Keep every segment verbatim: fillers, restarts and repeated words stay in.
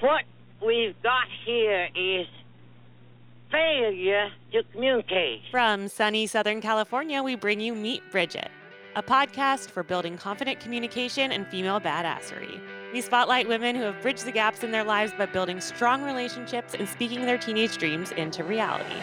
what we've got here is failure to communicate. From sunny Southern California, we bring you Meet Bridget, a podcast for building confident communication and female badassery. We spotlight women who have bridged the gaps in their lives by building strong relationships and speaking their teenage dreams into reality.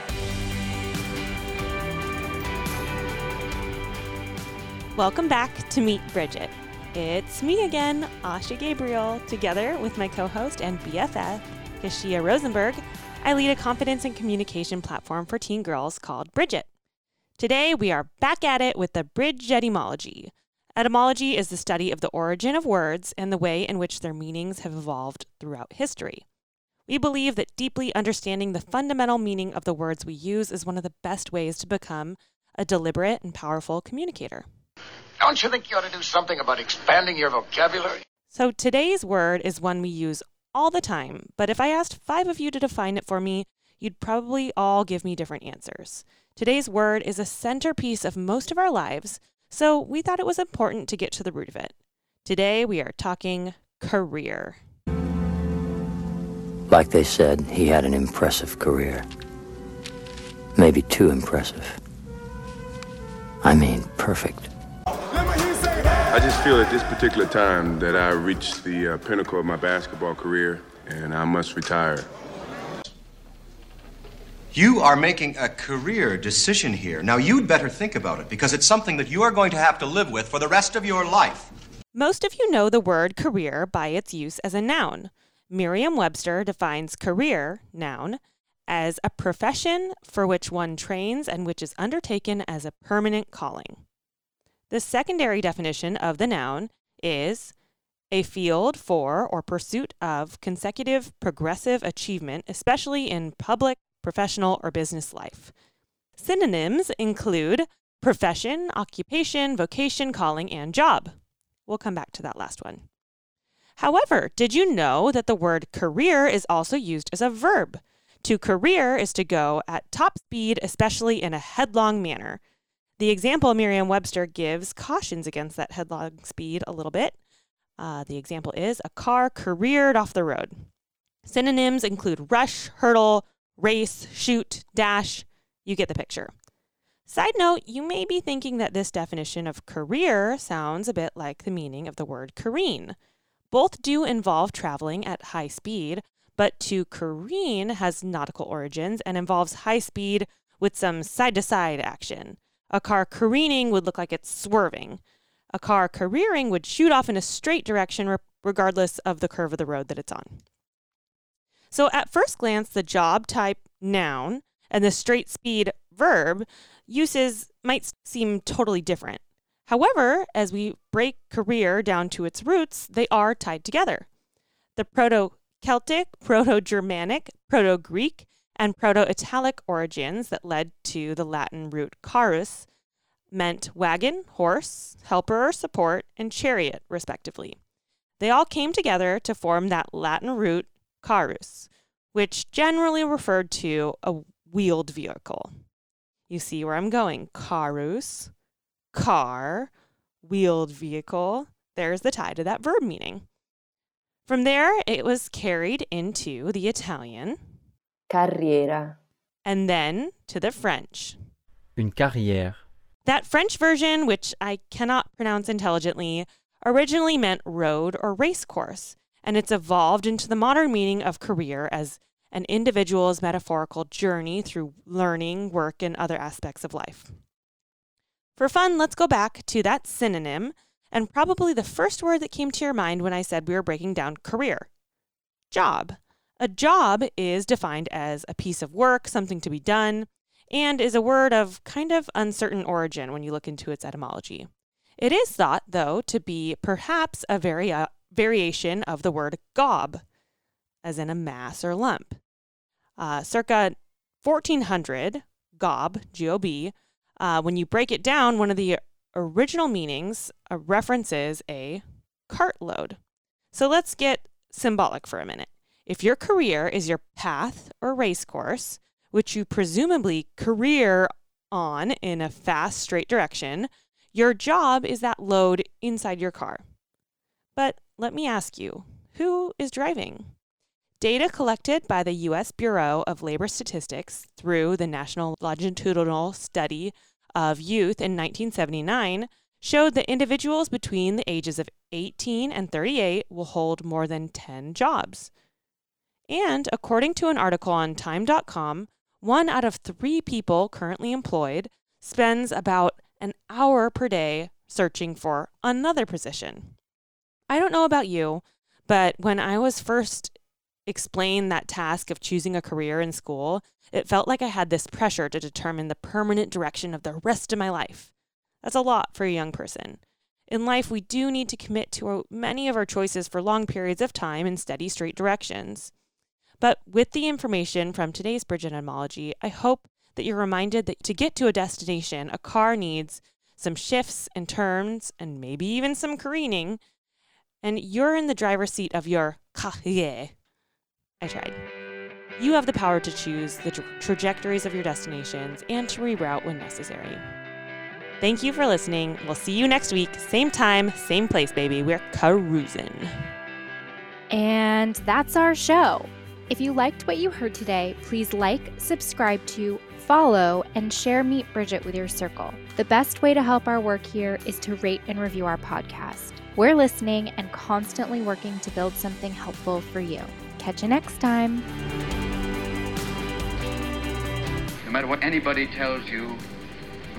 Welcome back to Meet Bridget. It's me again, Asha Gabriel. Together with my co-host and B F F, Kashia Rosenberg, I lead a confidence and communication platform for teen girls called Bridget. Today, we are back at it with the Bridge etymology. Etymology is the study of the origin of words and the way in which their meanings have evolved throughout history. We believe that deeply understanding the fundamental meaning of the words we use is one of the best ways to become a deliberate and powerful communicator. Don't you think you ought to do something about expanding your vocabulary? So today's word is one we use all the time, but if I asked five of you to define it for me, you'd probably all give me different answers. Today's word is a centerpiece of most of our lives, so we thought it was important to get to the root of it. Today we are talking career. Like they said, he had an impressive career. Maybe too impressive. I mean, perfect. I just feel at this particular time that I reached the uh, pinnacle of my basketball career, and I must retire. You are making a career decision here. Now, you'd better think about it, because it's something that you are going to have to live with for the rest of your life. Most of you know the word career by its use as a noun. Merriam-Webster defines career, noun, as a profession for which one trains and which is undertaken as a permanent calling. The secondary definition of the noun is a field for or pursuit of consecutive progressive achievement, especially in public, professional, or business life. Synonyms include profession, occupation, vocation, calling, and job. We'll come back to that last one. However, did you know that the word career is also used as a verb? To career is to go at top speed, especially in a headlong manner. The example Merriam-Webster gives cautions against that headlong speed a little bit. Uh, the example is a car careered off the road. Synonyms include rush, hurdle, race, shoot, dash. You get the picture. Side note, you may be thinking that this definition of career sounds a bit like the meaning of the word careen. Both do involve traveling at high speed, but to careen has nautical origins and involves high speed with some side-to-side action. A car careening would look like it's swerving. A car careering would shoot off in a straight direction re- regardless of the curve of the road that it's on. So at first glance, the job type noun and the straight speed verb uses might seem totally different. However, as we break career down to its roots, they are tied together. The Proto-Celtic, Proto-Germanic, Proto-Greek, and Proto-Italic origins that led to the Latin root carus meant wagon, horse, helper, support, and chariot, respectively. They all came together to form that Latin root carus, which generally referred to a wheeled vehicle. You see where I'm going. Carus, car, wheeled vehicle. There's the tie to that verb meaning. From there, it was carried into the Italian, carriera. And then to the French. Une carrière. That French version, which I cannot pronounce intelligently, originally meant road or race course, and it's evolved into the modern meaning of career as an individual's metaphorical journey through learning, work, and other aspects of life. For fun, let's go back to that synonym and probably the first word that came to your mind when I said we were breaking down career. Job. A job is defined as a piece of work, something to be done, and is a word of kind of uncertain origin when you look into its etymology. It is thought, though, to be perhaps a vari- variation of the word gob, as in a mass or lump. Uh, circa fourteen hundred, gob, G O B, uh, when you break it down, one of the original meanings uh, references a cartload. So let's get symbolic for a minute. If your career is your path or race course, which you presumably career on in a fast, straight direction, your job is that load inside your car. But let me ask you, who is driving? Data collected by the U S Bureau of Labor Statistics through the National Longitudinal Study of Youth in nineteen seventy-nine showed that individuals between the ages of eighteen and thirty-eight will hold more than ten jobs. And according to an article on time dot com, one out of three people currently employed spends about an hour per day searching for another position. I don't know about you, but when I was first explained that task of choosing a career in school, it felt like I had this pressure to determine the permanent direction of the rest of my life. That's a lot for a young person. In life, we do need to commit to many of our choices for long periods of time in steady, straight directions. But with the information from today's Bridget Etymology, I hope that you're reminded that to get to a destination, a car needs some shifts and turns and maybe even some careening, and you're in the driver's seat of your career. I tried. You have the power to choose the tra- trajectories of your destinations and to reroute when necessary. Thank you for listening. We'll see you next week. Same time, same place, baby. We're carousing. And that's our show. If you liked what you heard today, please like, subscribe to, follow, and share Meet Bridget with your circle. The best way to help our work here is to rate and review our podcast. We're listening and constantly working to build something helpful for you. Catch you next time. No matter what anybody tells you,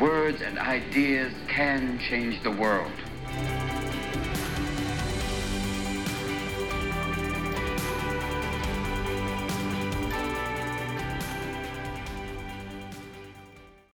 words and ideas can change the world.